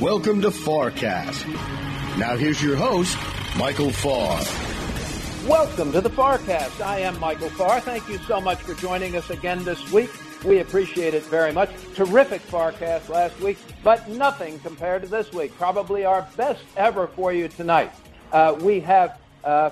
Welcome to FarrCast. Now here's your host, Michael Farr. Welcome to the FarrCast. I am Michael Farr. Thank you so much for joining us again this week. We appreciate it very much. Terrific FarrCast last week, but nothing compared to this week. Probably our best ever for you tonight. We have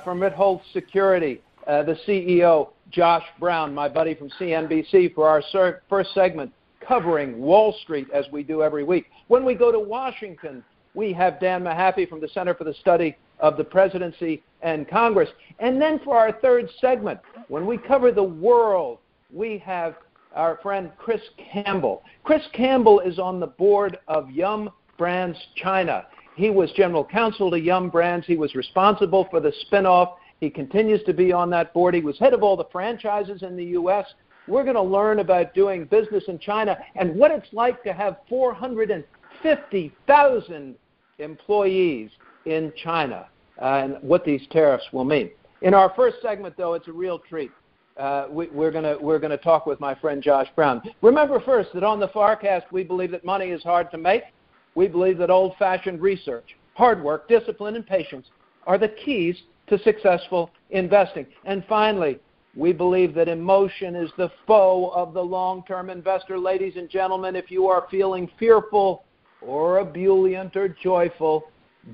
from Ritholtz Security, the CEO, Josh Brown, my buddy from CNBC, for our first segment, covering Wall Street as we do every week. When we go to Washington, we have Dan Mahaffee from the Center for the Study of the Presidency and Congress. And then for our third segment, when we cover the world, we have our friend Chris Campbell. Chris Campbell is on the board of Yum Brands China. He was general counsel to Yum Brands. He was responsible for the spinoff. He continues to be on that board. He was head of all the franchises in the U.S. We're going to learn about doing business in China and what it's like to have 450,000 employees in China and what these tariffs will mean. In our first segment, though, it's a real treat. We're going to talk with my friend Josh Brown. Remember first that on the FarrCast, we believe that money is hard to make. We believe that old-fashioned research, hard work, discipline, and patience are the keys to successful investing. And finally, we believe that emotion is the foe of the long-term investor. Ladies and gentlemen, if you are feeling fearful or ebullient or joyful,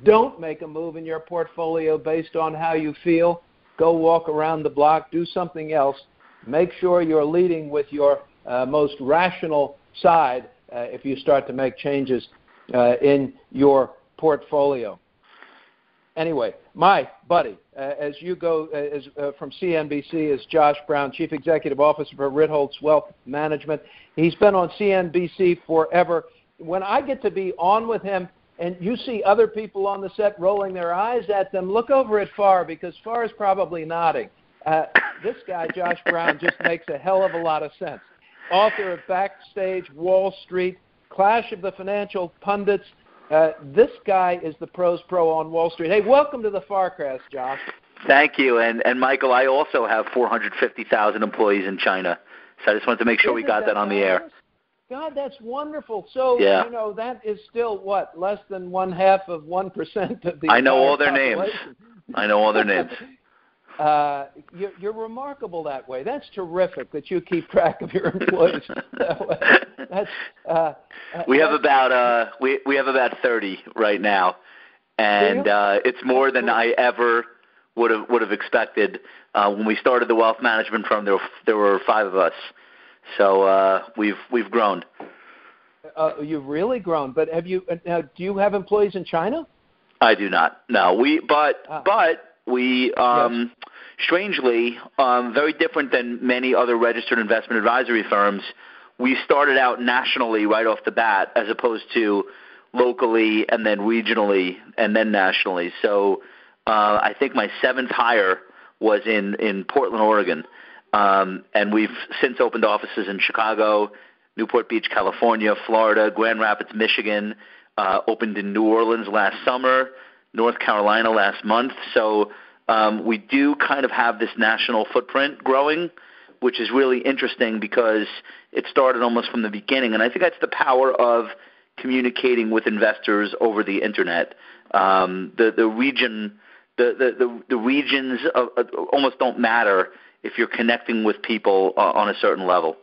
don't make a move in your portfolio based on how you feel. Go walk around the block, do something else. Make sure you're leading with your most rational side if you start to make changes in your portfolio. Anyway, my buddy, from CNBC, is Josh Brown, Chief Executive Officer for Ritholtz Wealth Management. He's been on CNBC forever. When I get to be on with him and you see other people on the set rolling their eyes at them, look over at Farr, because Farr is probably nodding. This guy, Josh Brown, just makes a hell of a lot of sense. Author of Backstage Wall Street, Clash of the Financial Pundits. This guy is the pro's pro on Wall Street. Hey, welcome to the FarrCast, Josh. Thank you. And Michael, I also have 450,000 employees in China. So I just wanted to make sure we got that on the air. God, that's wonderful. So, yeah. You know, that is still, what, less than 0.5% of the I know all their population. Names. I know all their names. You're remarkable that way. That's terrific that you keep track of your employees that way. We have about 30 right now, and it's more than I ever would have expected. When we started the wealth management firm, there were 5 of us, so we've grown. You've really grown. But have you? Do you have employees in China? I do not. No, Yes. Strangely, very different than many other registered investment advisory firms, we started out nationally right off the bat as opposed to locally and then regionally and then nationally. So I think my 7th hire was in Portland, Oregon, and we've since opened offices in Chicago, Newport Beach, California, Florida, Grand Rapids, Michigan, opened in New Orleans last summer, North Carolina last month. So we do kind of have this national footprint growing, which is really interesting because it started almost from the beginning. And I think that's the power of communicating with investors over the internet. The regions of almost don't matter if you're connecting with people on a certain level.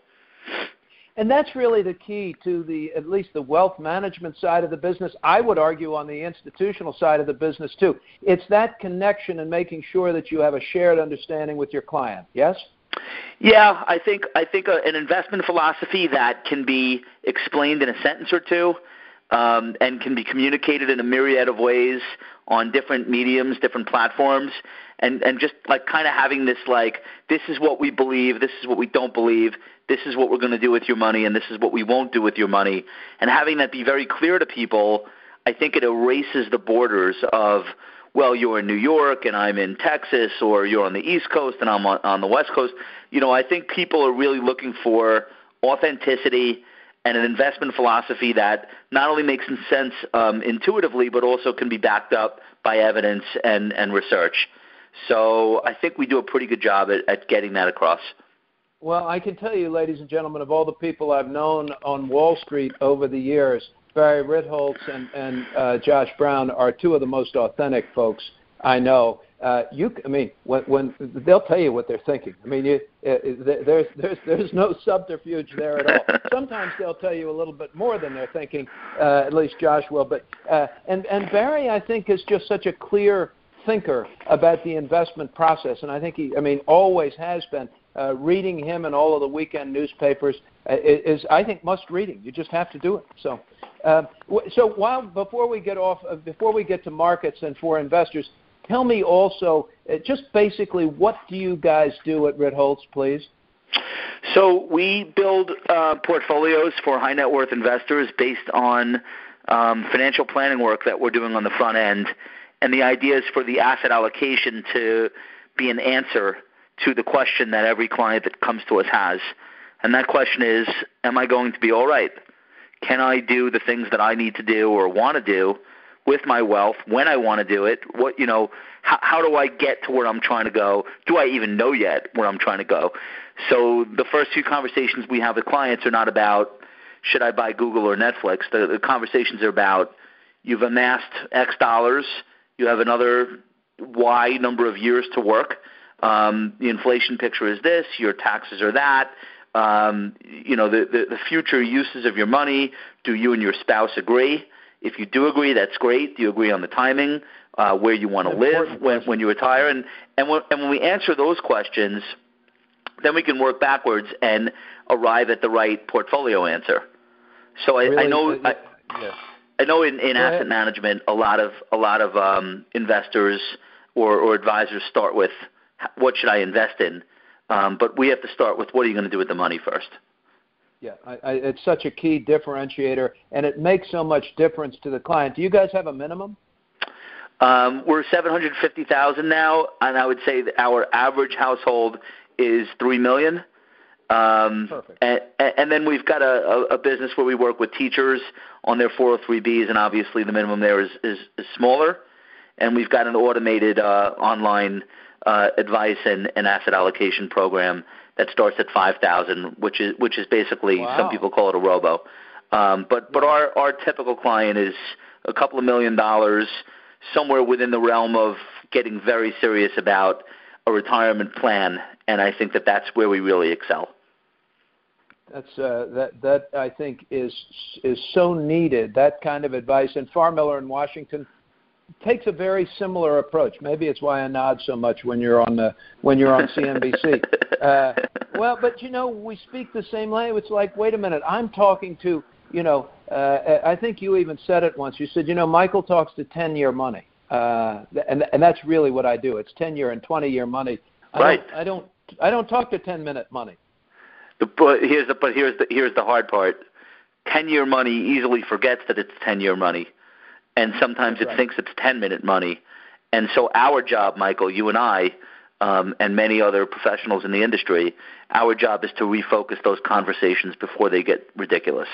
And that's really the key to at least the wealth management side of the business. I would argue on the institutional side of the business, too. It's that connection and making sure that you have a shared understanding with your client, yes? Yeah, I think an investment philosophy that can be explained in a sentence or two and can be communicated in a myriad of ways on different mediums, different platforms, and just like kind of having this like, this is what we believe, this is what we don't believe, this is what we're going to do with your money, and this is what we won't do with your money. And having that be very clear to people, I think it erases the borders of, well, you're in New York and I'm in Texas, or you're on the East Coast and I'm on the West Coast. You know, I think people are really looking for authenticity and an investment philosophy that not only makes sense intuitively, but also can be backed up by evidence and research. So I think we do a pretty good job at getting that across. Well, I can tell you, ladies and gentlemen, of all the people I've known on Wall Street over the years, Barry Ritholtz and Josh Brown are two of the most authentic folks I know. When they'll tell you what they're thinking. I mean, there's no subterfuge there at all. Sometimes they'll tell you a little bit more than they're thinking. At least Josh will. But and Barry, I think, is just such a clear thinker about the investment process, and I think always has been. Reading him and all of the weekend newspapers is, I think, must reading. You just have to do it. Before we get to markets and for investors, tell me also just basically what do you guys do at Ritholtz, please? So we build portfolios for high net worth investors based on financial planning work that we're doing on the front end, and the idea is for the asset allocation to be an answer to the question that every client that comes to us has. And that question is, am I going to be all right? Can I do the things that I need to do or want to do with my wealth when I want to do it? How do I get to where I'm trying to go? Do I even know yet where I'm trying to go? So the first few conversations we have with clients are not about, should I buy Google or Netflix? The conversations are about, you've amassed X dollars, you have another Y number of years to work. The inflation picture is this, your taxes are that, the future uses of your money. Do you and your spouse agree? If you do agree, that's great. Do you agree on the timing, where you want to live when you retire? And when we answer those questions, then we can work backwards and arrive at the right portfolio answer. So I know in asset management, a lot of investors or advisors start with, what should I invest in? But we have to start with, what are you going to do with the money first? Yeah, it's such a key differentiator, and it makes so much difference to the client. Do you guys have a minimum? We're $750,000 now, and I would say that our average household is $3 million. Perfect. And then we've got a business where we work with teachers on their 403Bs, and obviously the minimum there is smaller. And we've got an automated online advice and asset allocation program that starts at $5,000, which is basically, some people call it a robo. But our typical client is a couple of $1 million, somewhere within the realm of getting very serious about a retirement plan. And I think that's where we really excel. That's that I think is so needed, that kind of advice. And Farr Miller in Washington takes a very similar approach. Maybe it's why I nod so much when you're on CNBC. We speak the same language. Like, wait a minute, I'm talking to I think you even said it once. You said, Michael talks to 10-year money, and that's really what I do. It's 10-year and 20-year money. Right. I don't talk to 10-minute money. But here's the hard part. 10-year money easily forgets that it's 10-year money. And sometimes it thinks it's 10-minute money. And so our job, Michael, you and I, and many other professionals in the industry, our job is to refocus those conversations before they get ridiculous.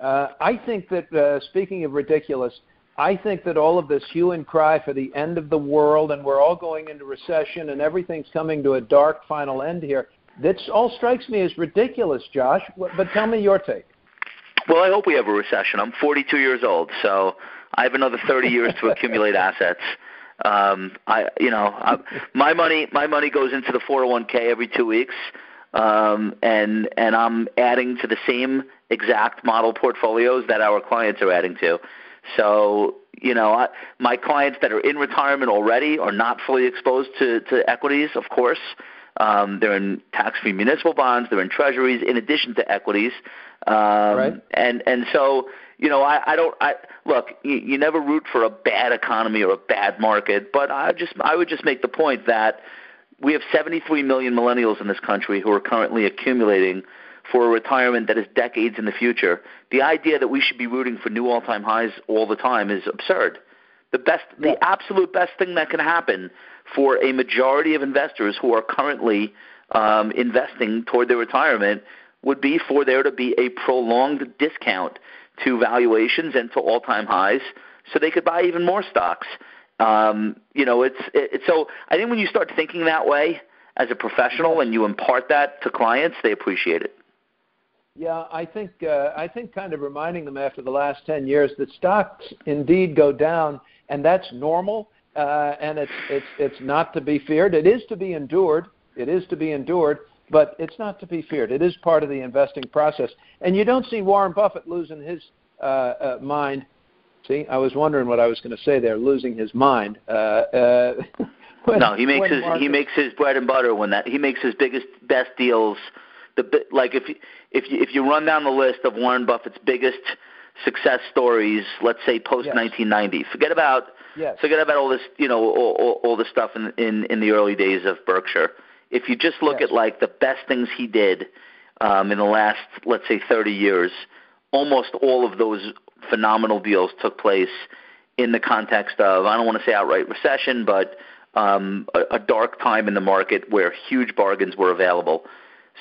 I think that, speaking of ridiculous, I think that all of this hue and cry for the end of the world, and we're all going into recession, and everything's coming to a dark final end here, this all strikes me as ridiculous, Josh. But tell me your take. Well, I hope we have a recession. I'm 42 years old, so I have another 30 years to accumulate assets. My money goes into the 401k every 2 weeks, and I'm adding to the same exact model portfolios that our clients are adding to. So, my clients that are in retirement already are not fully exposed to equities, of course. They're in tax-free municipal bonds. They're in treasuries, in addition to equities. You never root for a bad economy or a bad market, but I would just make the point that we have 73 million millennials in this country who are currently accumulating for a retirement that is decades in the future. The idea that we should be rooting for new all-time highs all the time is absurd. The absolute best thing that can happen for a majority of investors who are currently investing toward their retirement would be for there to be a prolonged discount to valuations and to all-time highs, so they could buy even more stocks. So I think when you start thinking that way as a professional and you impart that to clients, they appreciate it. Yeah, I think kind of reminding them after the last 10 years that stocks indeed go down, and that's normal, and it's not to be feared. It is to be endured. It is to be endured, but it's not to be feared. It is part of the investing process, and you don't see Warren Buffett losing his mind. See, I was wondering what I was going to say there, losing his mind. No, he makes his bread and butter he makes his biggest, best deals. If you run down the list of Warren Buffett's biggest success stories, let's say post 1990, forget about all this, all the stuff in the early days of Berkshire. If you just look at like the best things he did in the last, let's say, 30 years, almost all of those phenomenal deals took place in the context of, I don't want to say outright recession, but a dark time in the market where huge bargains were available.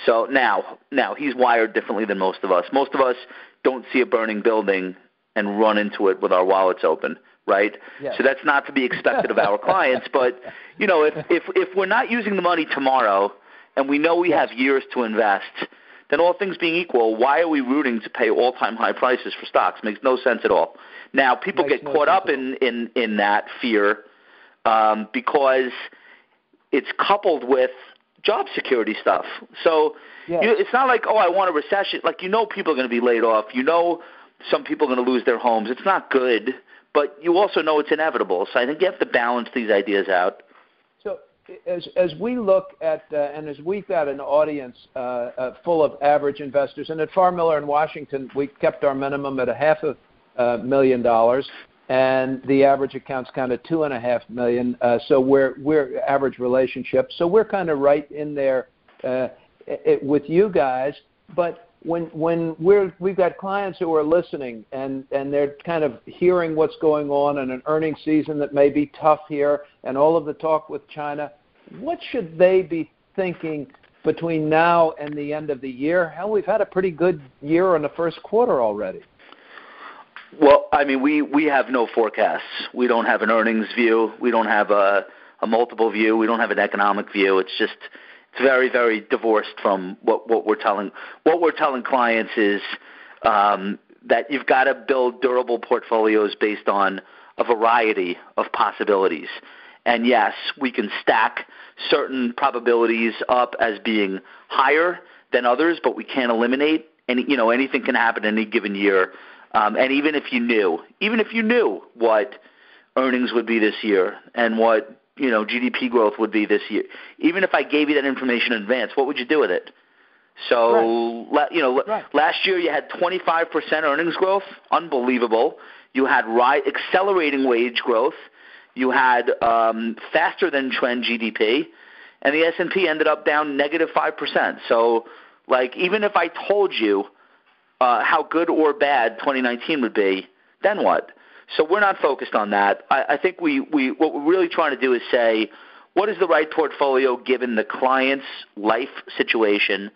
So now he's wired differently than most of us. Most of us don't see a burning building and run into it with our wallets open, right? Yes. So that's not to be expected of our clients. But, if we're not using the money tomorrow and we know we have years to invest, then all things being equal, why are we rooting to pay all-time high prices for stocks? Makes no sense at all. Now, people get caught up in that fear because it's coupled with job security stuff. So it's not like, I want a recession. Like, people are going to be laid off. Some people are going to lose their homes. It's not good, but you also know it's inevitable. So I think you have to balance these ideas out. So as we look at and as we've got an audience full of average investors, and at Farr Miller in Washington, we kept our minimum at $500,000. And the average account's kind of $2.5 million, so we're average relationship. So we're kind of right in there with you guys. But when we've got clients who are listening and they're kind of hearing what's going on in an earnings season that may be tough here, and all of the talk with China, what should they be thinking between now and the end of the year? Hell, we've had a pretty good year in the first quarter already. Well, I mean, we have no forecasts. We don't have an earnings view. We don't have a multiple view. We don't have an economic view. It's very, very divorced from what we're telling. What we're telling clients is that you've got to build durable portfolios based on a variety of possibilities. And yes, we can stack certain probabilities up as being higher than others, but we can't eliminate. And anything can happen in any given year. And even if you knew what earnings would be this year and what GDP growth would be this year, even if I gave you that information in advance, what would you do with it? So, last year you had 25% earnings growth, unbelievable. You had accelerating wage growth. You had faster than trend GDP, and the S&P ended up down -5%. So, even if I told you how good or bad 2019 would be, then what? So we're not focused on that. I think what we're really trying to do is say, what is the right portfolio given the client's life situation,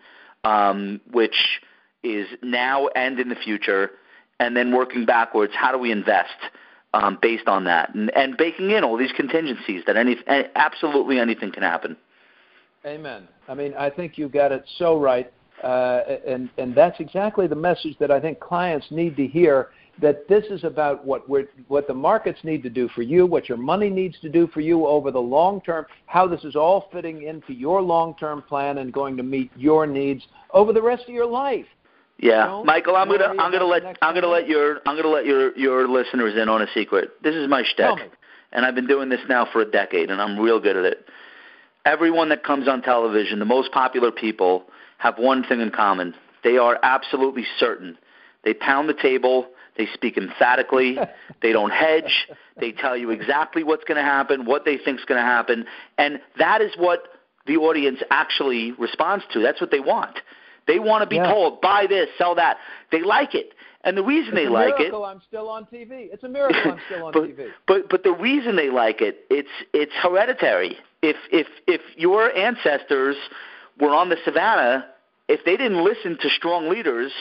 which is now and in the future, and then working backwards, how do we invest based on that? And baking in all these contingencies that absolutely anything can happen. Amen. I mean, I think you got it so right. And that's exactly the message that I think clients need to hear, that this is about what the markets need to do for you, what your money needs to do for you over the long term, how this is all fitting into your long-term plan and going to meet your needs over the rest of your life. Yeah, Michael, I'm gonna let your listeners in on a secret. This is my shtick, and I've been doing this now for a decade, and I'm real good at it. Everyone that comes on television, the most popular people, have one thing in common. They are absolutely certain. They pound the table. They speak emphatically. They don't hedge. They tell you exactly what's going to happen, what they think is going to happen. And that is what the audience actually responds to. That's what they want. They want to be told, buy this, sell that. They like it. And the reason they like it – It's a miracle I'm still on TV. But the reason they like it, it's hereditary. If your ancestors – were on the savannah, if they didn't listen to strong leaders,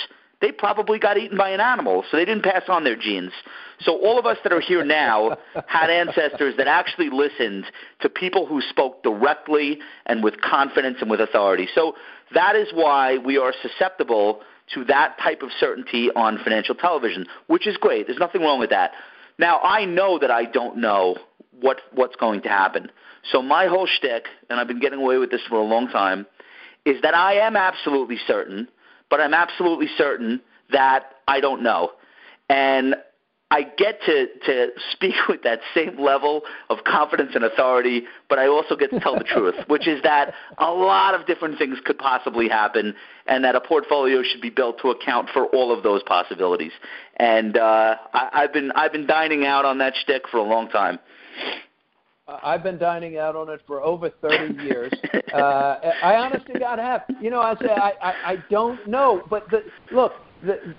they probably got eaten by an animal, so they didn't pass on their genes. So all of us that are here now had ancestors that actually listened to people who spoke directly and with confidence and with authority. So that is why we are susceptible to that type of certainty on financial television, which is great. There's nothing wrong with that. Now, I know that I don't know what's going to happen. So my whole shtick, and I've been getting away with this for a long time, is that I am absolutely certain, but I'm absolutely certain that I don't know. And I get to speak with that same level of confidence and authority, but I also get to tell the truth, which is that a lot of different things could possibly happen and that a portfolio should be built to account for all of those possibilities. And I've been dining out on that shtick for a long time. I've been dining out on it for over 30 years. I honestly got half. You know, I don't know. But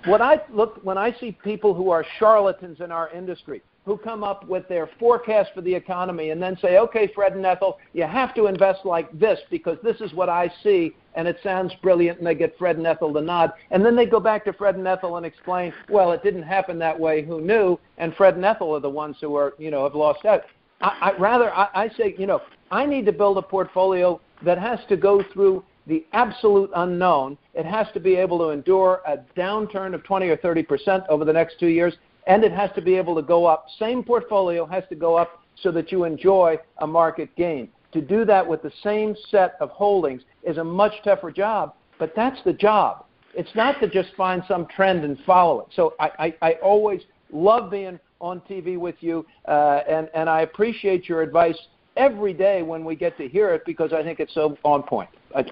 when I see people who are charlatans in our industry, who come up with their forecast for the economy and then say, okay, Fred and Ethel, you have to invest like this because this is what I see, and it sounds brilliant, and they get Fred and Ethel to nod. And then they go back to Fred and Ethel and explain, well, it didn't happen that way, who knew? And Fred and Ethel are the ones who are, you know, have lost out. I say, you know, I need to build a portfolio that has to go through the absolute unknown. It has to be able to endure a downturn of 20 or 30% over the next 2 years, and it has to be able to go up. Same portfolio has to go up so that you enjoy a market gain. To do that with the same set of holdings is a much tougher job, but that's the job. It's not to just find some trend and follow it. So I always love being on TV with you, and I appreciate your advice every day when we get to hear it because I think it's so on point. That's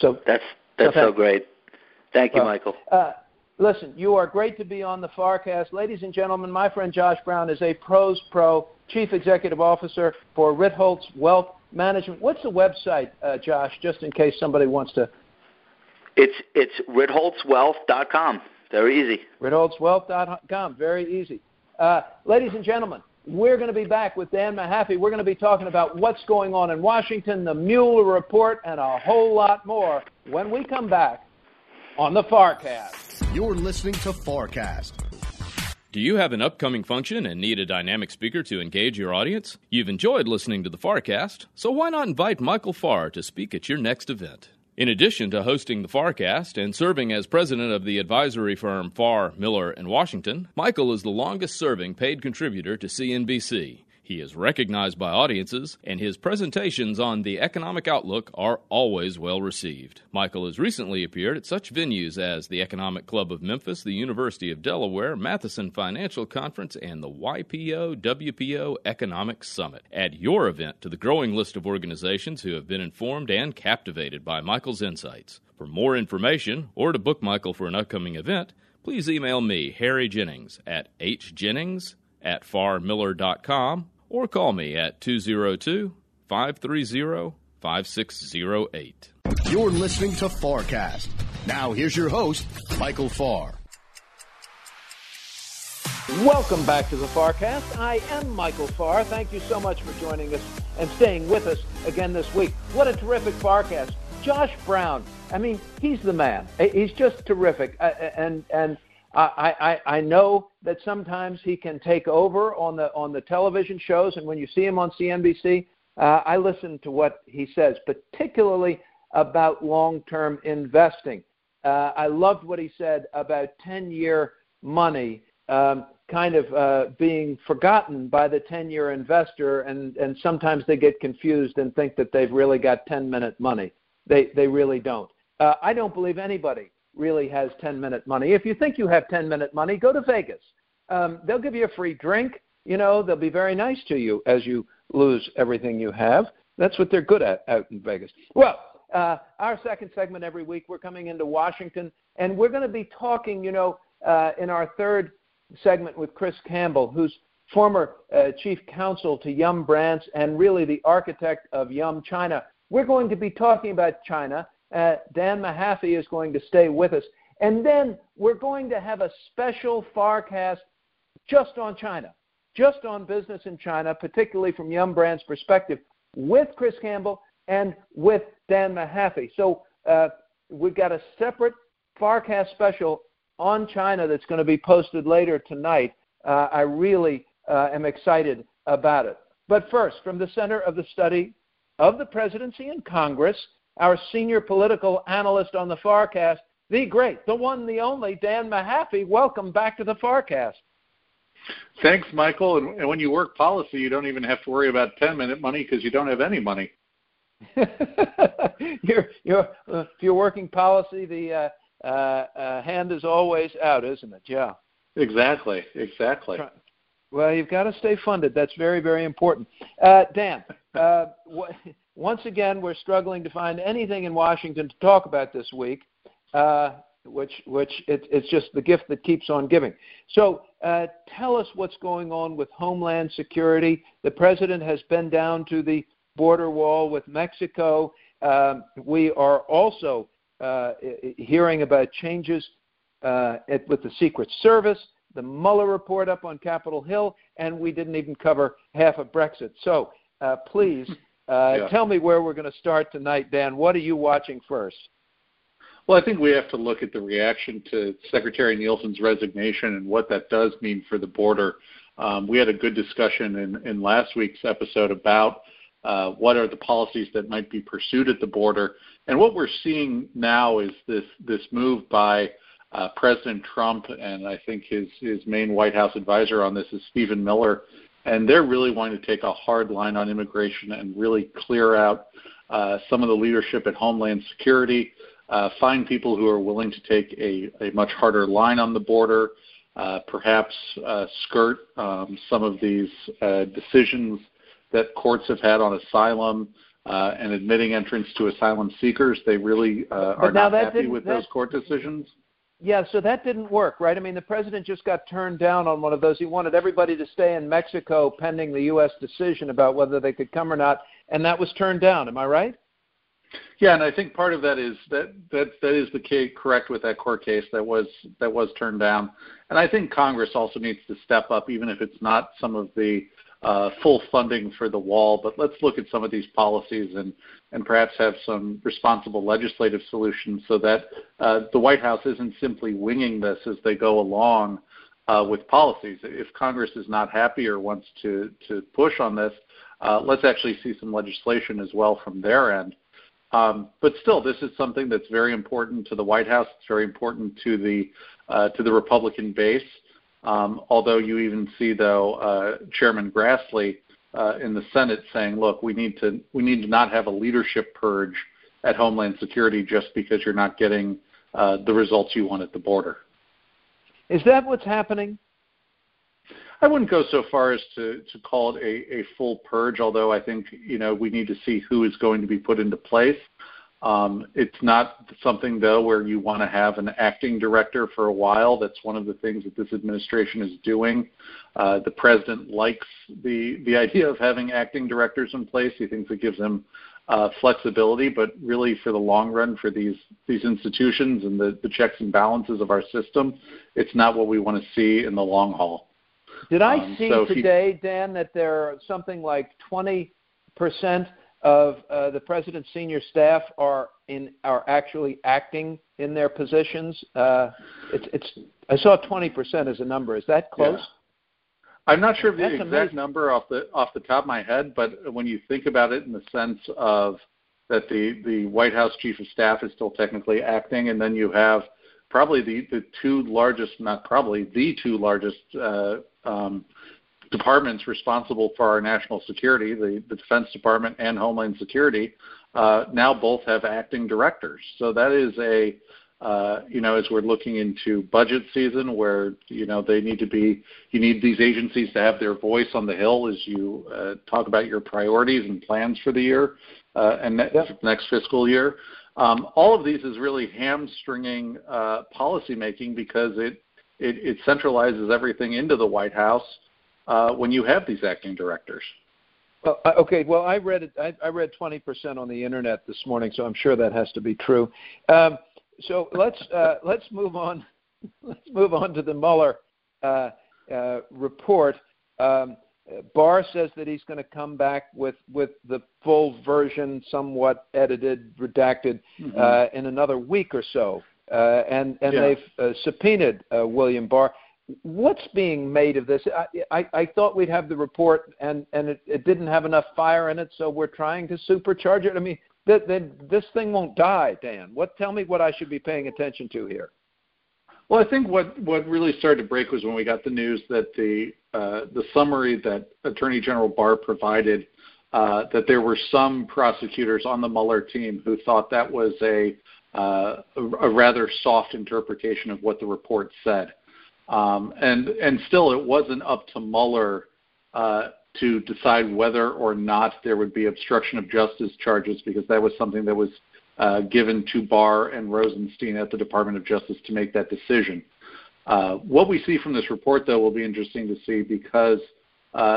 so great. Thank you, Michael. Listen, you are great to be on the FarrCast. Ladies and gentlemen, my friend Josh Brown is a Pros Pro Chief Executive Officer for Ritholtz Wealth Management. What's the website, Josh, just in case somebody wants to? It's ritholtzwealth.com. Very easy. ritholtzwealth.com. Very easy. Ladies and gentlemen, we're going to be back with Dan Mahaffee. We're going to be talking about what's going on in Washington, the Mueller report, and a whole lot more when we come back on the FarrCast. You're listening to FarrCast. Do you have an upcoming function and need a dynamic speaker to engage your audience? You've enjoyed listening to the FarrCast, so why not invite Michael Farr to speak at your next event? In addition to hosting the FarrCast and serving as president of the advisory firm Farr, Miller, and Washington, Michael is the longest-serving paid contributor to CNBC. He is recognized by audiences, and his presentations on the economic outlook are always well-received. Michael has recently appeared at such venues as the Economic Club of Memphis, the University of Delaware, Matheson Financial Conference, and the YPO-WPO Economic Summit. Add your event to the growing list of organizations who have been informed and captivated by Michael's insights. For more information, or to book Michael for an upcoming event, please email me, Harry Jennings, at hjennings@farmiller.com, or call me at 202-530-5608. You're listening to FarrCast. Now here's your host, Michael Farr. Welcome back to the FarrCast. I am Michael Farr. Thank you so much for joining us and staying with us again this week. What a terrific FarrCast. Josh Brown, I mean, he's the man. He's just terrific. I know that sometimes he can take over on the television shows, and when you see him on CNBC, I listen to what he says, particularly about long-term investing. I loved what he said about 10-year money being forgotten by the 10-year investor, and sometimes they get confused and think that they've really got 10-minute money. They really don't. I don't believe anybody really has 10-minute money. If you think you have 10-minute money, go to Vegas. They'll give you a free drink. You know, they'll be very nice to you as you lose everything you have. That's what they're good at out in Vegas. Well, our second segment every week, we're coming into Washington, and we're going to be talking, you know, in our third segment with Chris Campbell, who's former chief counsel to Yum Brands and really the architect of Yum China. We're going to be talking about China. Dan Mahaffee is going to stay with us. And then we're going to have a special FarrCast just on China, just on business in China, particularly from Yum Brands' perspective, with Chris Campbell and with Dan Mahaffee. So we've got a separate FarrCast special on China that's going to be posted later tonight. I really am excited about it. But first, from the Center of the Study of the Presidency and Congress, our senior political analyst on the FarrCast, the great, the one, the only, Dan Mahaffee. Welcome back to the FarrCast. Thanks, Michael. And when you work policy, you don't even have to worry about 10-minute money because you don't have any money. If you're working policy, the hand is always out, isn't it? Yeah. Exactly. Well, you've got to stay funded. That's very, very important. Dan, once again, we're struggling to find anything in Washington to talk about this week, which it's just the gift that keeps on giving. So tell us what's going on with Homeland Security. The president has been down to the border wall with Mexico. We are also hearing about changes with the Secret Service, the Mueller report up on Capitol Hill, and we didn't even cover half of Brexit. So please tell me where we're going to start tonight, Dan. What are you watching first? Well, I think we have to look at the reaction to Secretary Nielsen's resignation and what that does mean for the border. We had a good discussion in last week's episode about what are the policies that might be pursued at the border. And what we're seeing now is this move by President Trump, and I think his main White House advisor on this is Stephen Miller, and they're really wanting to take a hard line on immigration and really clear out some of the leadership at Homeland Security, find people who are willing to take a much harder line on the border, perhaps skirt some of these decisions that courts have had on asylum and admitting entrance to asylum seekers. They really are not happy with those court decisions. Yeah, so that didn't work, right? I mean, the president just got turned down on one of those. He wanted everybody to stay in Mexico pending the U.S. decision about whether they could come or not, and that was turned down. Am I right? Yeah, and I think part of that is that is the case, correct, with that court case that was turned down. And I think Congress also needs to step up, even if it's not some of the full funding for the wall. But let's look at some of these policies and perhaps have some responsible legislative solutions so that the White House isn't simply winging this as they go along with policies. If Congress is not happy or wants to push on this, let's actually see some legislation as well from their end. But still, this is something that's very important to the White House. It's very important to the Republican base. Although you even see, though, Chairman Grassley in the Senate saying, look, we need to not have a leadership purge at Homeland Security just because you're not getting the results you want at the border. Is that what's happening? I wouldn't go so far as to call it a full purge, although I think, we need to see who is going to be put into place. It's not something, though, where you want to have an acting director for a while. That's one of the things that this administration is doing. The president likes the idea of having acting directors in place. He thinks it gives him flexibility, but really for the long run for these institutions and the checks and balances of our system, it's not what we want to see in the long haul. Did I see today, Dan, that there are something like 20% of the president's senior staff are actually acting in their positions? I saw 20% as a number. Is that close? Yeah. I'm not sure of the exact number off the top of my head, but when you think about it in the sense of that the White House chief of staff is still technically acting, and then you have probably the two largest departments responsible for our national security, the Defense Department and Homeland Security, now both have acting directors. So that is as we're looking into budget season where, you need these agencies to have their voice on the Hill as you talk about your priorities and plans for the year next fiscal year. All of these is really hamstringing policymaking because it centralizes everything into the White House when you have these acting directors. Well, I read it. I read 20% on the internet this morning, so I'm sure that has to be true. So let's move on. Let's move on to the Mueller report. Barr says that he's going to come back with the full version, somewhat edited, redacted, in another week or so. They've subpoenaed William Barr. What's being made of this? I thought we'd have the report, and it didn't have enough fire in it, so we're trying to supercharge it. I mean, This thing won't die, Dan. Tell me what I should be paying attention to here. Well, I think what really started to break was when we got the news that the summary that Attorney General Barr provided, that there were some prosecutors on the Mueller team who thought that was a rather soft interpretation of what the report said. And still, it wasn't up to Mueller to decide whether or not there would be obstruction of justice charges, because that was something that was given to Barr and Rosenstein at the Department of Justice to make that decision. What we see from this report, though, will be interesting to see, because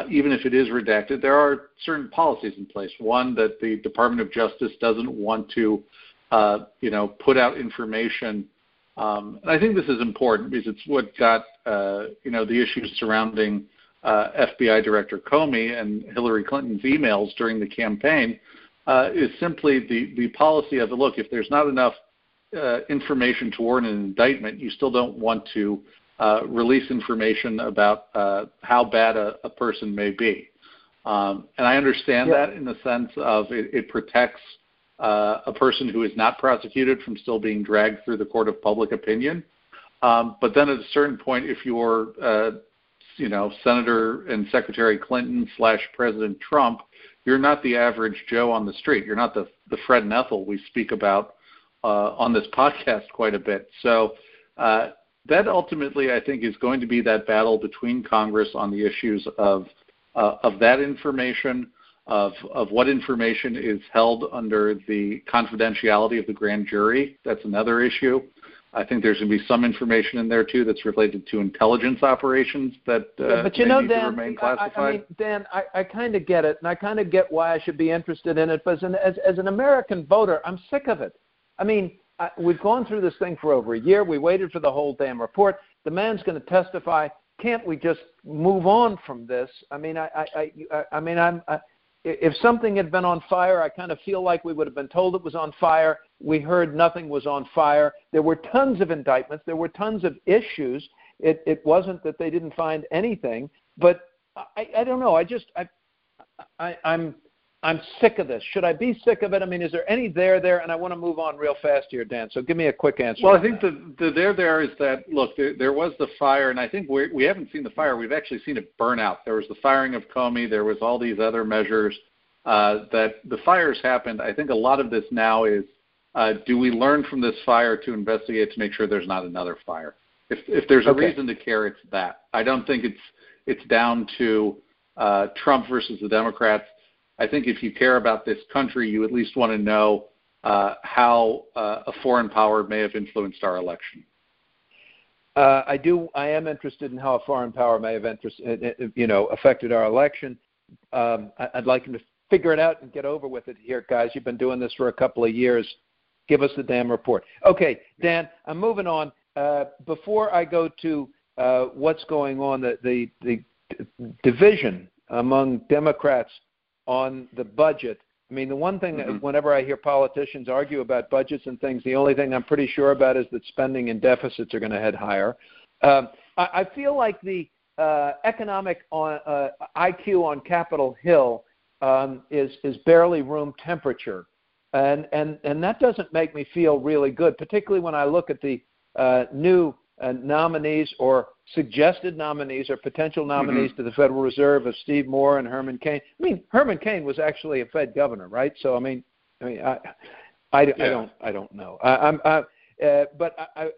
even if it is redacted, there are certain policies in place. One, that the Department of Justice doesn't want to, put out information. And I think this is important because it's what got, the issues surrounding FBI Director Comey and Hillary Clinton's emails during the campaign, is simply the policy of, look, if there's not enough information to warrant an indictment, you still don't want to release information about how bad a person may be. And I understand that in the sense of it protects a person who is not prosecuted from still being dragged through the court of public opinion. But then at a certain point, if you're Senator and Secretary Clinton / President Trump, you're not the average Joe on the street. You're not the Fred and Ethel we speak about on this podcast quite a bit. So that ultimately, I think, is going to be that battle between Congress on the issues of that information, of what information is held under the confidentiality of the grand jury. That's another issue. I think there's going to be some information in there, too, that's related to intelligence operations that need to remain classified. I kind of get it, and I kind of get why I should be interested in it. But as an American voter, I'm sick of it. I mean, we've gone through this thing for over a year. We waited for the whole damn report. The man's going to testify. Can't we just move on from this? I mean, if something had been on fire, I kind of feel like we would have been told it was on fire. We heard nothing was on fire. There were tons of indictments. There were tons of issues. It wasn't that they didn't find anything, but I don't know. I'm sick of this. Should I be sick of it? I mean, is there any there? And I want to move on real fast here, Dan. So give me a quick answer. Well, I think the there is that, look, there was the fire, and I think we haven't seen the fire. We've actually seen it burn out. There was the firing of Comey. There was all these other measures that the fires happened. I think a lot of this now is, do we learn from this fire to investigate to make sure there's not another fire? If there's a reason to care, it's that. I don't think it's down to Trump versus the Democrats. I think if you care about this country, you at least want to know how a foreign power may have influenced our election. I am interested in how a foreign power may have affected our election. I'd like them to figure it out and get over with it here, guys. You've been doing this for a couple of years. Give us the damn report. Okay, Dan, I'm moving on. Before I go to what's going on, the division among Democrats on the budget. I mean, the one thing that whenever I hear politicians argue about budgets and things, the only thing I'm pretty sure about is that spending and deficits are going to head higher. I feel like the economic IQ on Capitol Hill is barely room temperature, and that doesn't make me feel really good, particularly when I look at the new nominees or suggested nominees or potential nominees to the Federal Reserve of Steve Moore and Herman Cain. I mean, Herman Cain was actually a Fed governor, right? So I don't know. But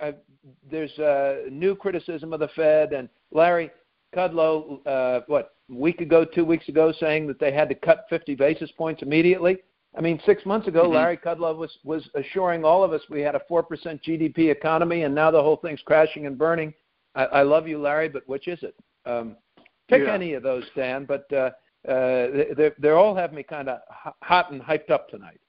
there's new criticism of the Fed, and Larry Kudlow, two weeks ago, saying that they had to cut 50 basis points immediately. I mean, 6 months ago, Larry Kudlow was assuring all of us we had a 4% GDP economy, and now the whole thing's crashing and burning. I love you, Larry, but which is it? Pick any of those, Dan, but they all have me kind of hot and hyped up tonight.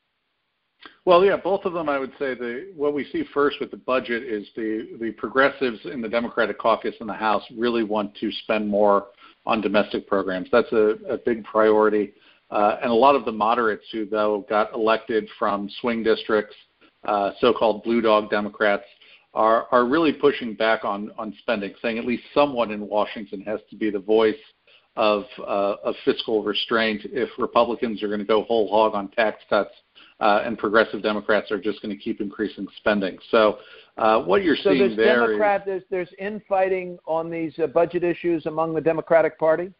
Well, yeah, both of them, I would say what we see first with the budget is the progressives in the Democratic caucus in the House really want to spend more on domestic programs. That's a big priority. And a lot of the moderates who, though, got elected from swing districts, so-called blue dog Democrats, are really pushing back on spending, saying at least someone in Washington has to be the voice of fiscal restraint if Republicans are going to go whole hog on tax cuts. and progressive Democrats are just going to keep increasing spending. So what you're seeing there is... So there's infighting on these budget issues among the Democratic Party?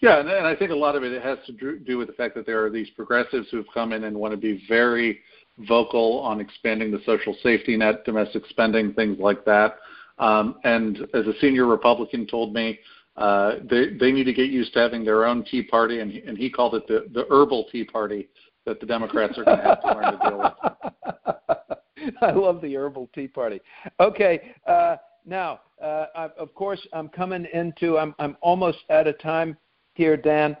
Yeah, and I think a lot of it has to do with the fact that there are these progressives who've come in and want to be very vocal on expanding the social safety net, domestic spending, things like that. And as a senior Republican told me, they need to get used to having their own Tea Party, and he called it the herbal Tea Party that the Democrats are going to have to learn to deal with. I love the herbal Tea Party. Okay, now, of course, I'm almost out of time here, Dan.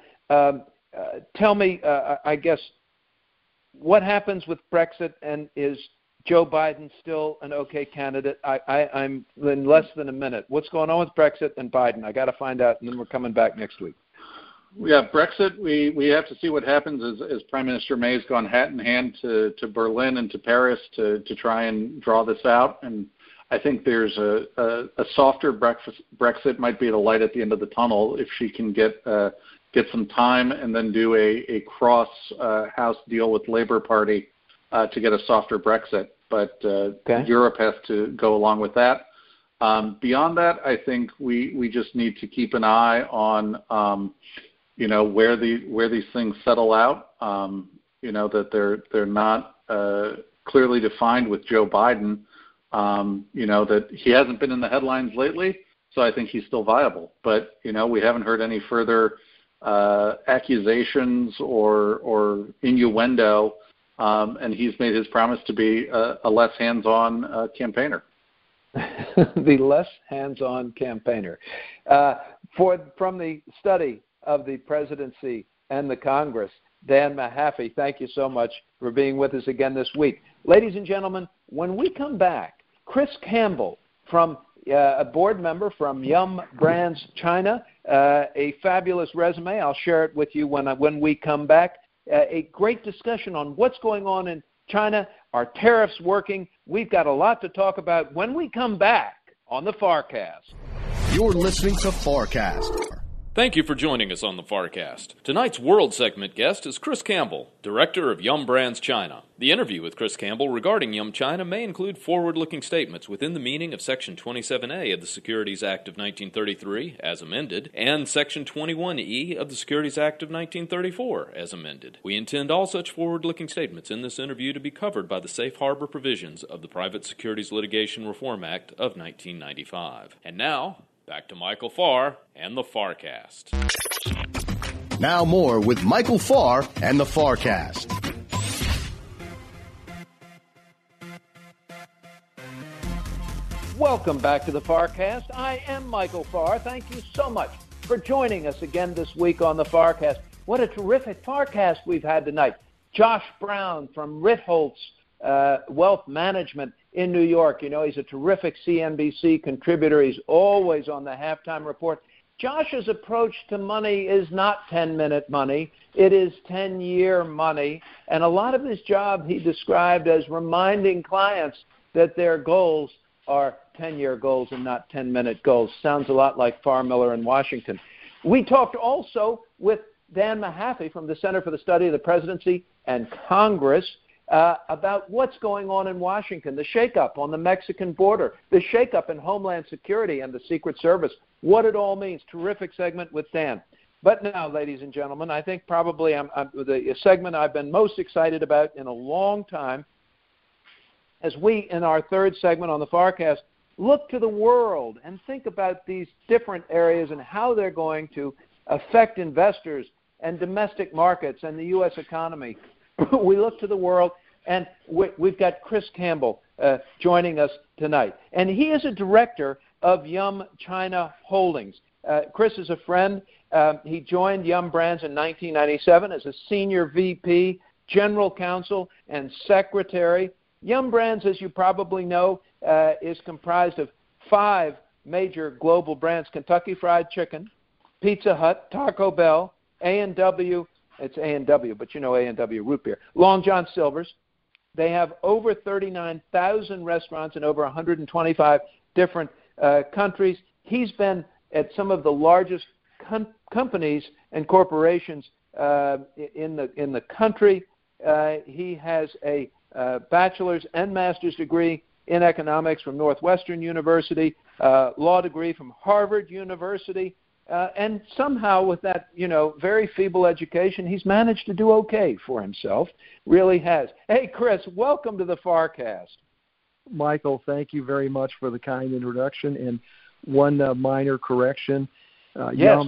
Tell me, I guess, what happens with Brexit, and is Joe Biden still an okay candidate? I'm in less than a minute. What's going on with Brexit and Biden? I got to find out, and then we're coming back next week. Yeah, Brexit, we have to see what happens as Prime Minister May has gone hat in hand to Berlin and to Paris to try and draw this out. And I think there's a softer Brexit might be the light at the end of the tunnel if she can get some time and then do a cross-house deal with Labor Party to get a softer Brexit. But Europe has to go along with that. Beyond that, I think we just need to keep an eye on, where these things settle out, that they're not clearly defined with Joe Biden, that he hasn't been in the headlines lately, so I think he's still viable. But, we haven't heard any further accusations or innuendo, and he's made his promise to be a less hands-on campaigner. The less hands-on campaigner. From the study of the presidency and the Congress, Dan Mahaffee, thank you so much for being with us again this week. Ladies and gentlemen, when we come back, Chris Campbell, a board member from Yum Brands China, a fabulous resume. I'll share it with you when we come back. A great discussion on what's going on in China. Are tariffs working? We've got a lot to talk about when we come back on the FarrCast. You're listening to FarrCast. Thank you for joining us on the FarrCast. Tonight's World Segment guest is Chris Campbell, Director of Yum Brands China. The interview with Chris Campbell regarding Yum China may include forward-looking statements within the meaning of Section 27A of the Securities Act of 1933, as amended, and Section 21E of the Securities Act of 1934, as amended. We intend all such forward-looking statements in this interview to be covered by the safe harbor provisions of the Private Securities Litigation Reform Act of 1995. And now... back to Michael Farr and the FarrCast. Now more with Michael Farr and the FarrCast. Welcome back to the FarrCast. I am Michael Farr. Thank you so much for joining us again this week on the FarrCast. What a terrific FarrCast we've had tonight. Josh Brown from Ritholtz Wealth Management in New York. He's a terrific CNBC contributor. He's always on the halftime report. Josh's approach to money is not 10-minute money. It is 10-year money. And a lot of his job he described as reminding clients that their goals are 10-year goals and not 10-minute goals. Sounds a lot like Farr Miller in Washington. We talked also with Dan Mahaffee from the Center for the Study of the Presidency and Congress about what's going on in Washington, the shakeup on the Mexican border, the shakeup in Homeland Security and the Secret Service, what it all means. Terrific segment with Dan. But now, ladies and gentlemen, I think probably the segment I've been most excited about in a long time, as we, in our third segment on the FarrCast, look to the world and think about these different areas and how they're going to affect investors and domestic markets and the U.S. economy. We look to the world, and we've got Chris Campbell joining us tonight. And he is a director of Yum China Holdings. Chris is a friend. He joined Yum Brands in 1997 as a senior VP, general counsel, and secretary. Yum Brands, as you probably know, is comprised of 5 major global brands: Kentucky Fried Chicken, Pizza Hut, Taco Bell, A&W, it's A&W, but A&W root beer, Long John Silver's. They have over 39,000 restaurants in over 125 different countries. He's been at some of the largest companies and corporations in the country. He has a bachelor's and master's degree in economics from Northwestern University, law degree from Harvard University, and somehow with that, very feeble education, he's managed to do okay for himself, really has. Hey, Chris, welcome to the FarrCast. Michael, thank you very much for the kind introduction. And one minor correction. Yes.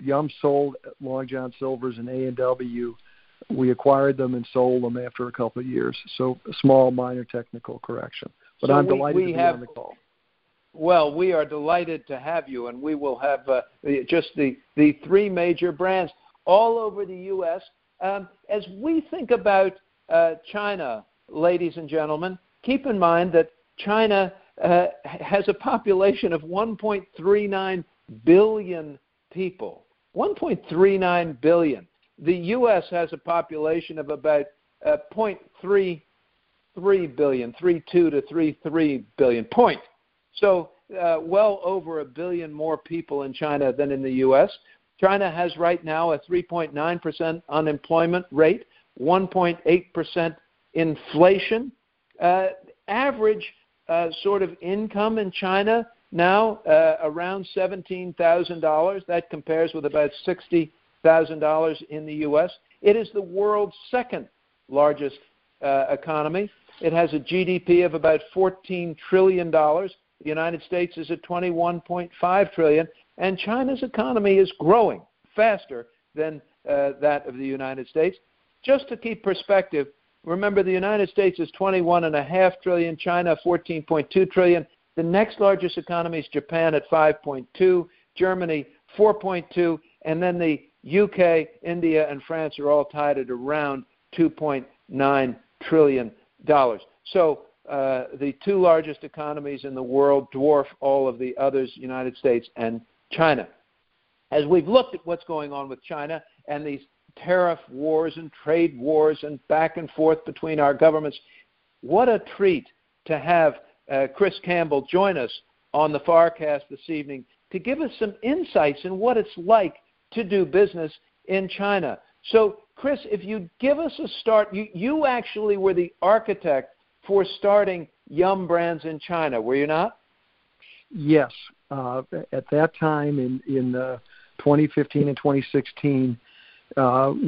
Yum sold Long John Silver's and A&W. We acquired them and sold them after a couple of years. So a small, minor technical correction. But so I'm delighted to be on the call. Well, we are delighted to have you, and we will have just the three major brands all over the U.S. As we think about China, ladies and gentlemen, keep in mind that China has a population of 1.39 billion people. 1.39 billion. The U.S. has a population of about 0.33 billion, 3.2 to 3.3 billion, point. So well over a billion more people in China than in the U.S. China has right now a 3.9% unemployment rate, 1.8% inflation. Average sort of income in China now around $17,000. That compares with about $60,000 in the U.S. It is the world's second largest economy. It has a GDP of about $14 trillion. The United States is at $21.5 trillion, and China's economy is growing faster than that of the United States. Just to keep perspective, remember, the United States is $21.5 trillion, China $14.2 trillion. The next largest economy is Japan at $5.2, Germany $4.2, and then the UK, India, and France are all tied at around $2.9 trillion. So the two largest economies in the world dwarf all of the others, United States and China. As we've looked at what's going on with China and these tariff wars and trade wars and back and forth between our governments, what a treat to have Chris Campbell join us on the FarrCast this evening to give us some insights in what it's like to do business in China. So, Chris, if you give us a start, you actually were the architect for starting Yum Brands in China, were you not? Yes. At that time in 2015 and 2016,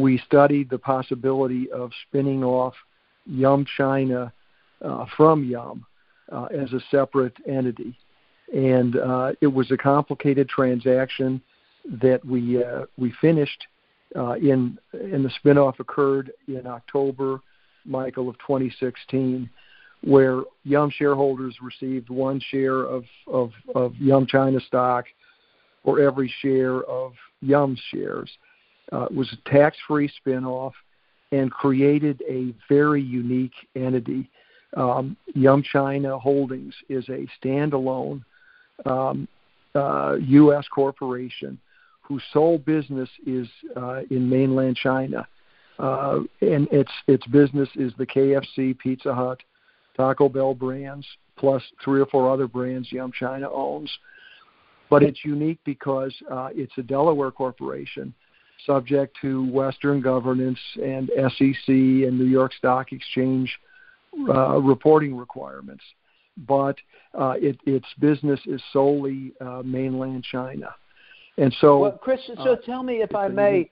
we studied the possibility of spinning off Yum China from Yum as a separate entity. And it was a complicated transaction that we finished, and the spinoff occurred in October, Michael, of 2016, where Yum shareholders received one share of Yum China stock for every share of Yum shares. It was a tax-free spinoff and created a very unique entity. Yum China Holdings is a standalone U.S. corporation whose sole business is in mainland China. And its business is the KFC, Pizza Hut, Taco Bell brands, plus three or four other brands Yum China owns. But it's unique because it's a Delaware corporation, subject to Western governance and SEC and New York Stock Exchange reporting requirements. But its business is solely mainland China. And so, well, Chris, so tell me if I may,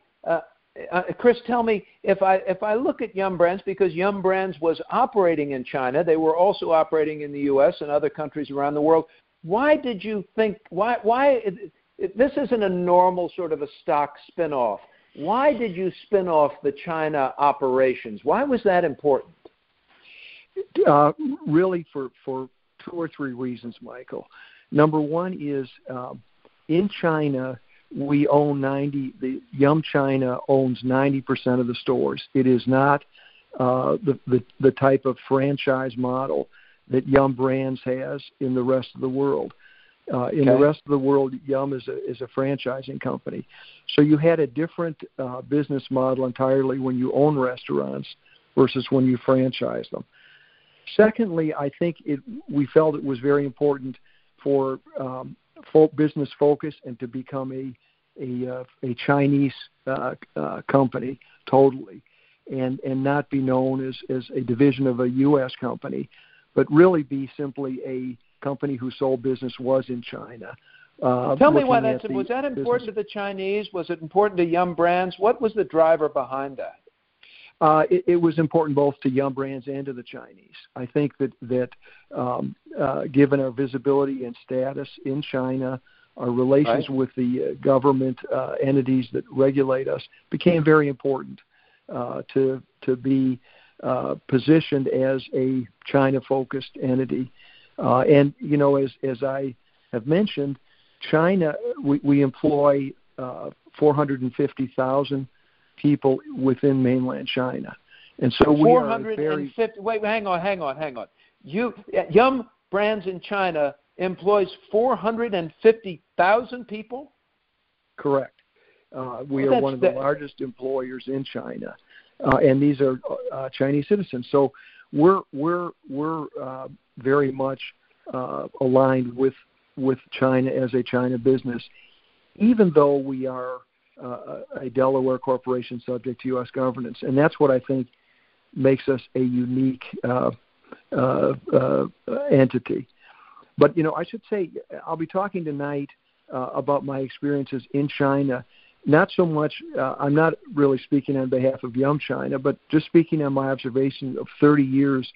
Chris, tell me if I look at Yum Brands, because Yum Brands was operating in China, they were also operating in the U.S. and other countries around the world. Why did you think? Why? This isn't a normal sort of a stock spinoff. Why did you spin off the China operations? Why was that important? Really for two or three reasons, Michael. Number one is in China, Yum China owns 90% of the stores. It is not the type of franchise model that Yum Brands has in the rest of the world. In the rest of the world, Yum is a franchising company. So you had a different business model entirely when you own restaurants versus when you franchise them. Secondly, I think we felt it was very important for business focus and to become a Chinese company totally. and not be known as a division of a U.S. company, but really be simply a company whose sole business was in China. Tell me why that was that important to the Chinese? Was it important to Yum Brands? What was the driver behind that? It was important both to Yum Brands and to the Chinese. I think that given our visibility and status in China, our relations with the government entities that regulate us became very important to be positioned as a China-focused entity. And, you know, as I have mentioned, China, we employ 450,000 people within mainland China. And so we are very... Wait, hang on. Yum Brands in China employs 450,000 people? Correct. We are one of the largest employers in China. And these are Chinese citizens. So we're very much aligned with China as a China business, even though we are a Delaware corporation subject to U.S. governance. And that's what I think makes us a unique entity. But, you know, I should say I'll be talking tonight about my experiences in China. Not so much, I'm not really speaking on behalf of Yum China, but just speaking on my observation of 30 years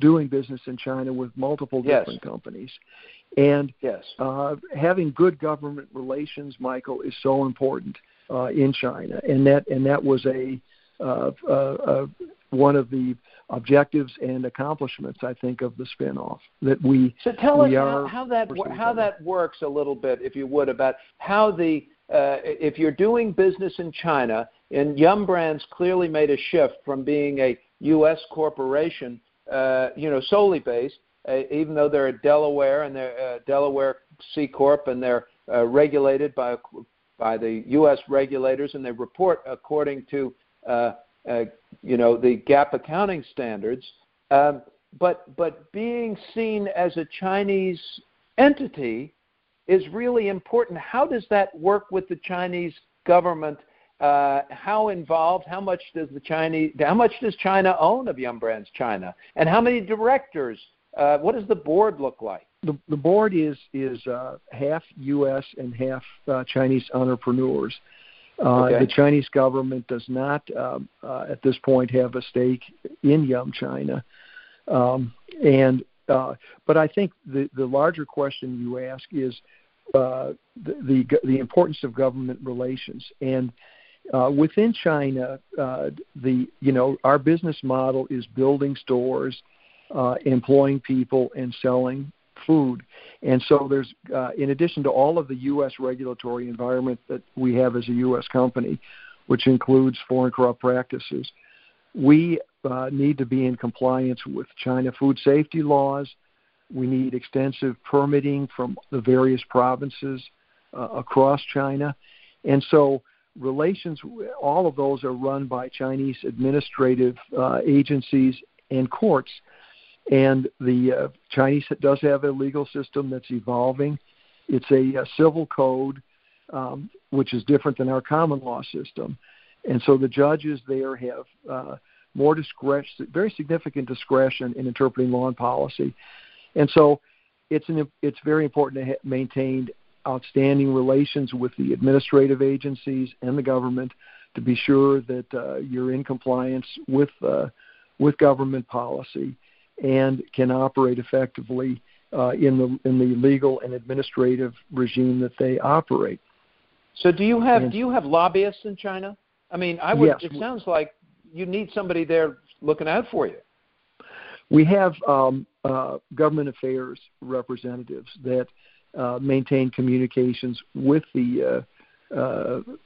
doing business in China with multiple different companies. And having good government relations, Michael, is so important in China, and that was a one of the objectives and accomplishments, I think, of the spinoff that we. So tell us how that works a little bit, if you would, about how the if you're doing business in China, and Yum Brands clearly made a shift from being a U.S. corporation, solely based. Even though they're a Delaware and they're Delaware C Corp and they're regulated by the U.S. regulators and they report according to the GAAP accounting standards, but being seen as a Chinese entity is really important. How does that work with the Chinese government? How involved? How much does China own of Yum Brands China? And how many directors? What does the board look like? The board is half U.S. and half Chinese entrepreneurs. The Chinese government does not, at this point, have a stake in Yum China. But I think the larger question you ask is the importance of government relations. And within China, our business model is building stores, employing people and selling food. And so there's, in addition to all of the U.S. regulatory environment that we have as a U.S. company, which includes foreign corrupt practices, we need to be in compliance with China food safety laws. We need extensive permitting from the various provinces across China. And so relations, all of those are run by Chinese administrative agencies and courts. And the Chinese does have a legal system that's evolving. It's a civil code, which is different than our common law system. And so the judges there have more discretion, very significant discretion in interpreting law and policy. And so it's very important to maintain outstanding relations with the administrative agencies and the government to be sure that you're in compliance with government policy and can operate effectively in the legal and administrative regime that they operate. So do you have lobbyists in China? I mean, it sounds like you need somebody there looking out for you. We have government affairs representatives that maintain communications with the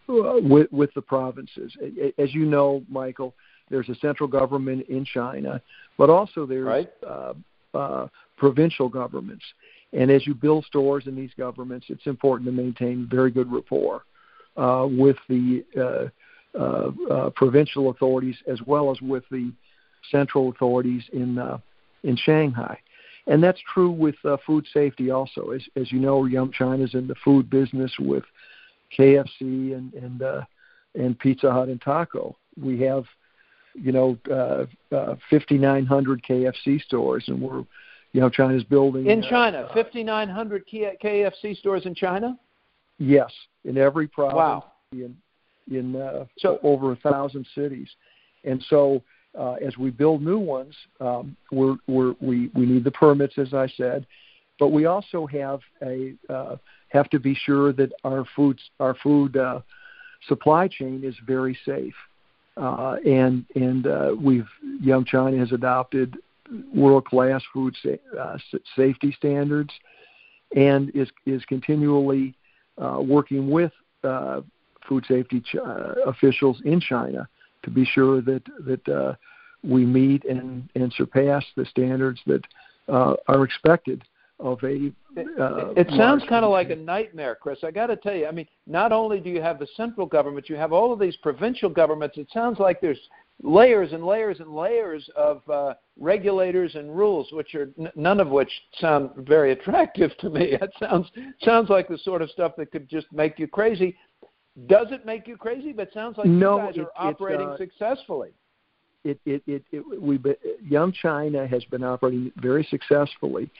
with the provinces. As you know, Michael, there's a central government in China, but also there's provincial governments. And as you build stores in these governments, it's important to maintain very good rapport with the provincial authorities as well as with the central authorities in Shanghai. And that's true with food safety also. As you know, Yum China's in the food business with KFC and Pizza Hut and Taco. We have you know, 5,900 KFC stores, and we're, you know, China's building in China 5,900 KFC stores in China. Yes, in every province. Wow. In over 1,000 cities, and so as we build new ones, we need the permits, as I said, but we also have to be sure that our food supply chain is very safe. Yum China has adopted world-class food safety standards, and is continually working with food safety officials in China to be sure that we meet and surpass the standards that are expected of a. It sounds kind of like a nightmare, Chris. I got to tell you, I mean, not only do you have the central government, you have all of these provincial governments. It sounds like there's layers and layers and layers of regulators and rules, which are none of which sound very attractive to me. That sounds like the sort of stuff that could just make you crazy. Does it make you crazy? But it sounds like you guys are operating successfully. Yum China has been operating very successfully,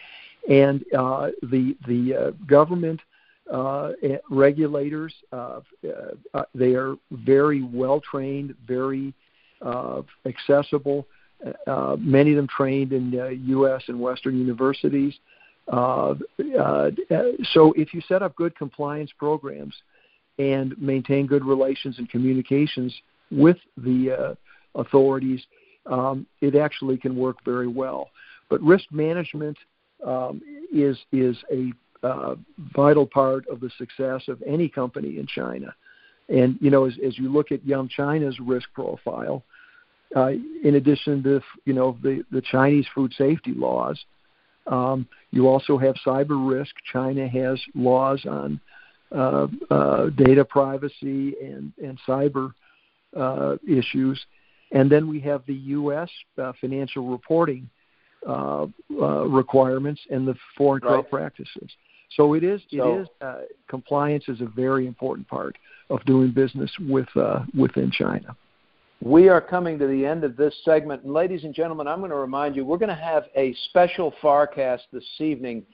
and the government regulators they are very well trained, very accessible. Many of them trained in U.S. and Western universities. So if you set up good compliance programs and maintain good relations and communications with the authorities, it actually can work very well. But risk management is a vital part of the success of any company in China. And, you know, as you look at Yum China's risk profile, in addition to, you know, the Chinese food safety laws, you also have cyber risk. China has laws on data privacy and cyber issues. And then we have the U.S. Financial reporting requirements and the foreign corrupt practices. So compliance is a very important part of doing business within China. We are coming to the end of this segment. And ladies and gentlemen, I'm going to remind you, we're going to have a special FarrCast this evening.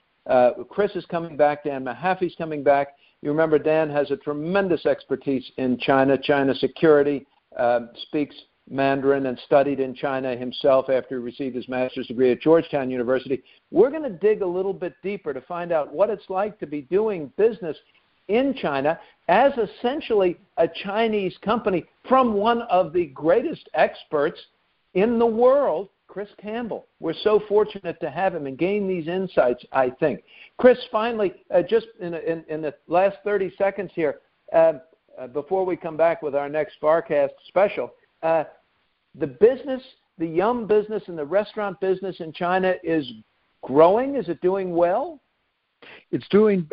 Chris is coming back. Dan Mahaffee's coming back. You remember Dan has a tremendous expertise in China security, speaks Mandarin and studied in China himself after he received his master's degree at Georgetown University. We're going to dig a little bit deeper to find out what it's like to be doing business in China as essentially a Chinese company from one of the greatest experts in the world, Chris Campbell. We're so fortunate to have him and gain these insights, I think. Chris, finally, just in the last 30 seconds here, before we come back with our next FarrCast special, the business, the Yum business and the restaurant business in China is growing. Is it doing well? It's doing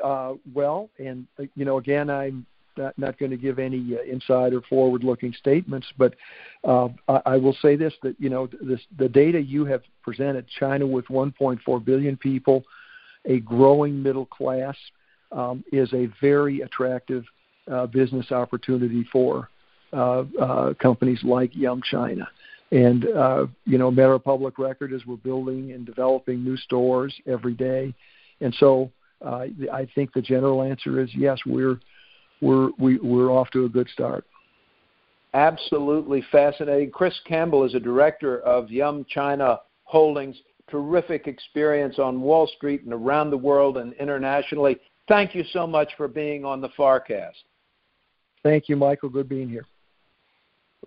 well. And, you know, again, I'm not going to give any inside or forward-looking statements, but I will say this, that, you know, the data you have presented, China with 1.4 billion people, a growing middle class, is a very attractive business opportunity for companies like Yum China. And, you know, a matter of public record is we're building and developing new stores every day. And so I think the general answer is yes, we're off to a good start. Absolutely fascinating. Chris Campbell is a director of Yum China Holdings. Terrific experience on Wall Street and around the world and internationally. Thank you so much for being on the FarrCast. Thank you, Michael. Good being here.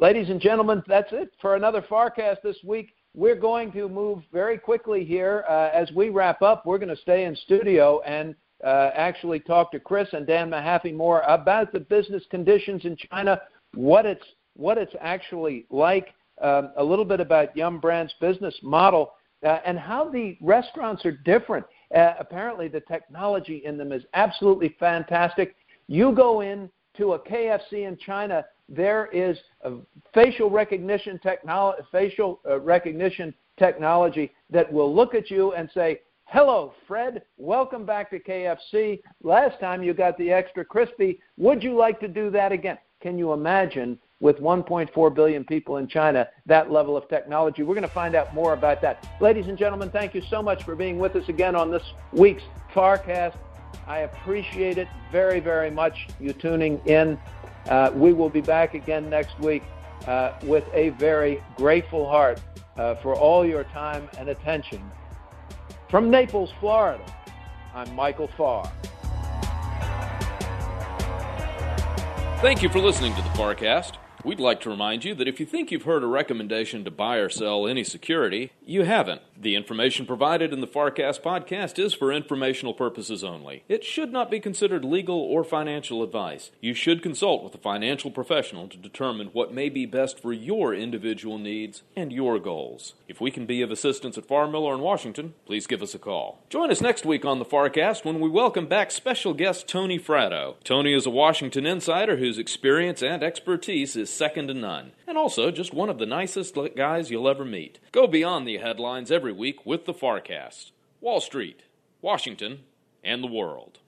Ladies and gentlemen, that's it for another FarrCast this week. We're going to move very quickly here. As we wrap up, we're going to stay in studio and actually talk to Chris and Dan Mahaffee more about the business conditions in China, what it's actually like, a little bit about Yum Brands' business model, and how the restaurants are different. Apparently, the technology in them is absolutely fantastic. You go in to a KFC in China, there is a facial recognition technology that will look at you and say, "Hello, Fred. Welcome back to KFC. Last time you got the extra crispy. Would you like to do that again?" Can you imagine with 1.4 billion people in China, that level of technology. We're going to find out more about that. Ladies and gentlemen, thank you so much for being with us again on this week's FarrCast. I appreciate it very, very much, you tuning in. We will be back again next week with a very grateful heart for all your time and attention. From Naples, Florida, I'm Michael Farr. Thank you for listening to the FarrCast. We'd like to remind you that if you think you've heard a recommendation to buy or sell any security, you haven't. The information provided in the FarrCast podcast is for informational purposes only. It should not be considered legal or financial advice. You should consult with a financial professional to determine what may be best for your individual needs and your goals. If we can be of assistance at Farr Miller in Washington, please give us a call. Join us next week on the FarrCast when we welcome back special guest Tony Fratto. Tony is a Washington insider whose experience and expertise is second to none, and also just one of the nicest guys you'll ever meet. Go beyond the headlines every week with the FarrCast. Wall Street, Washington, and the world.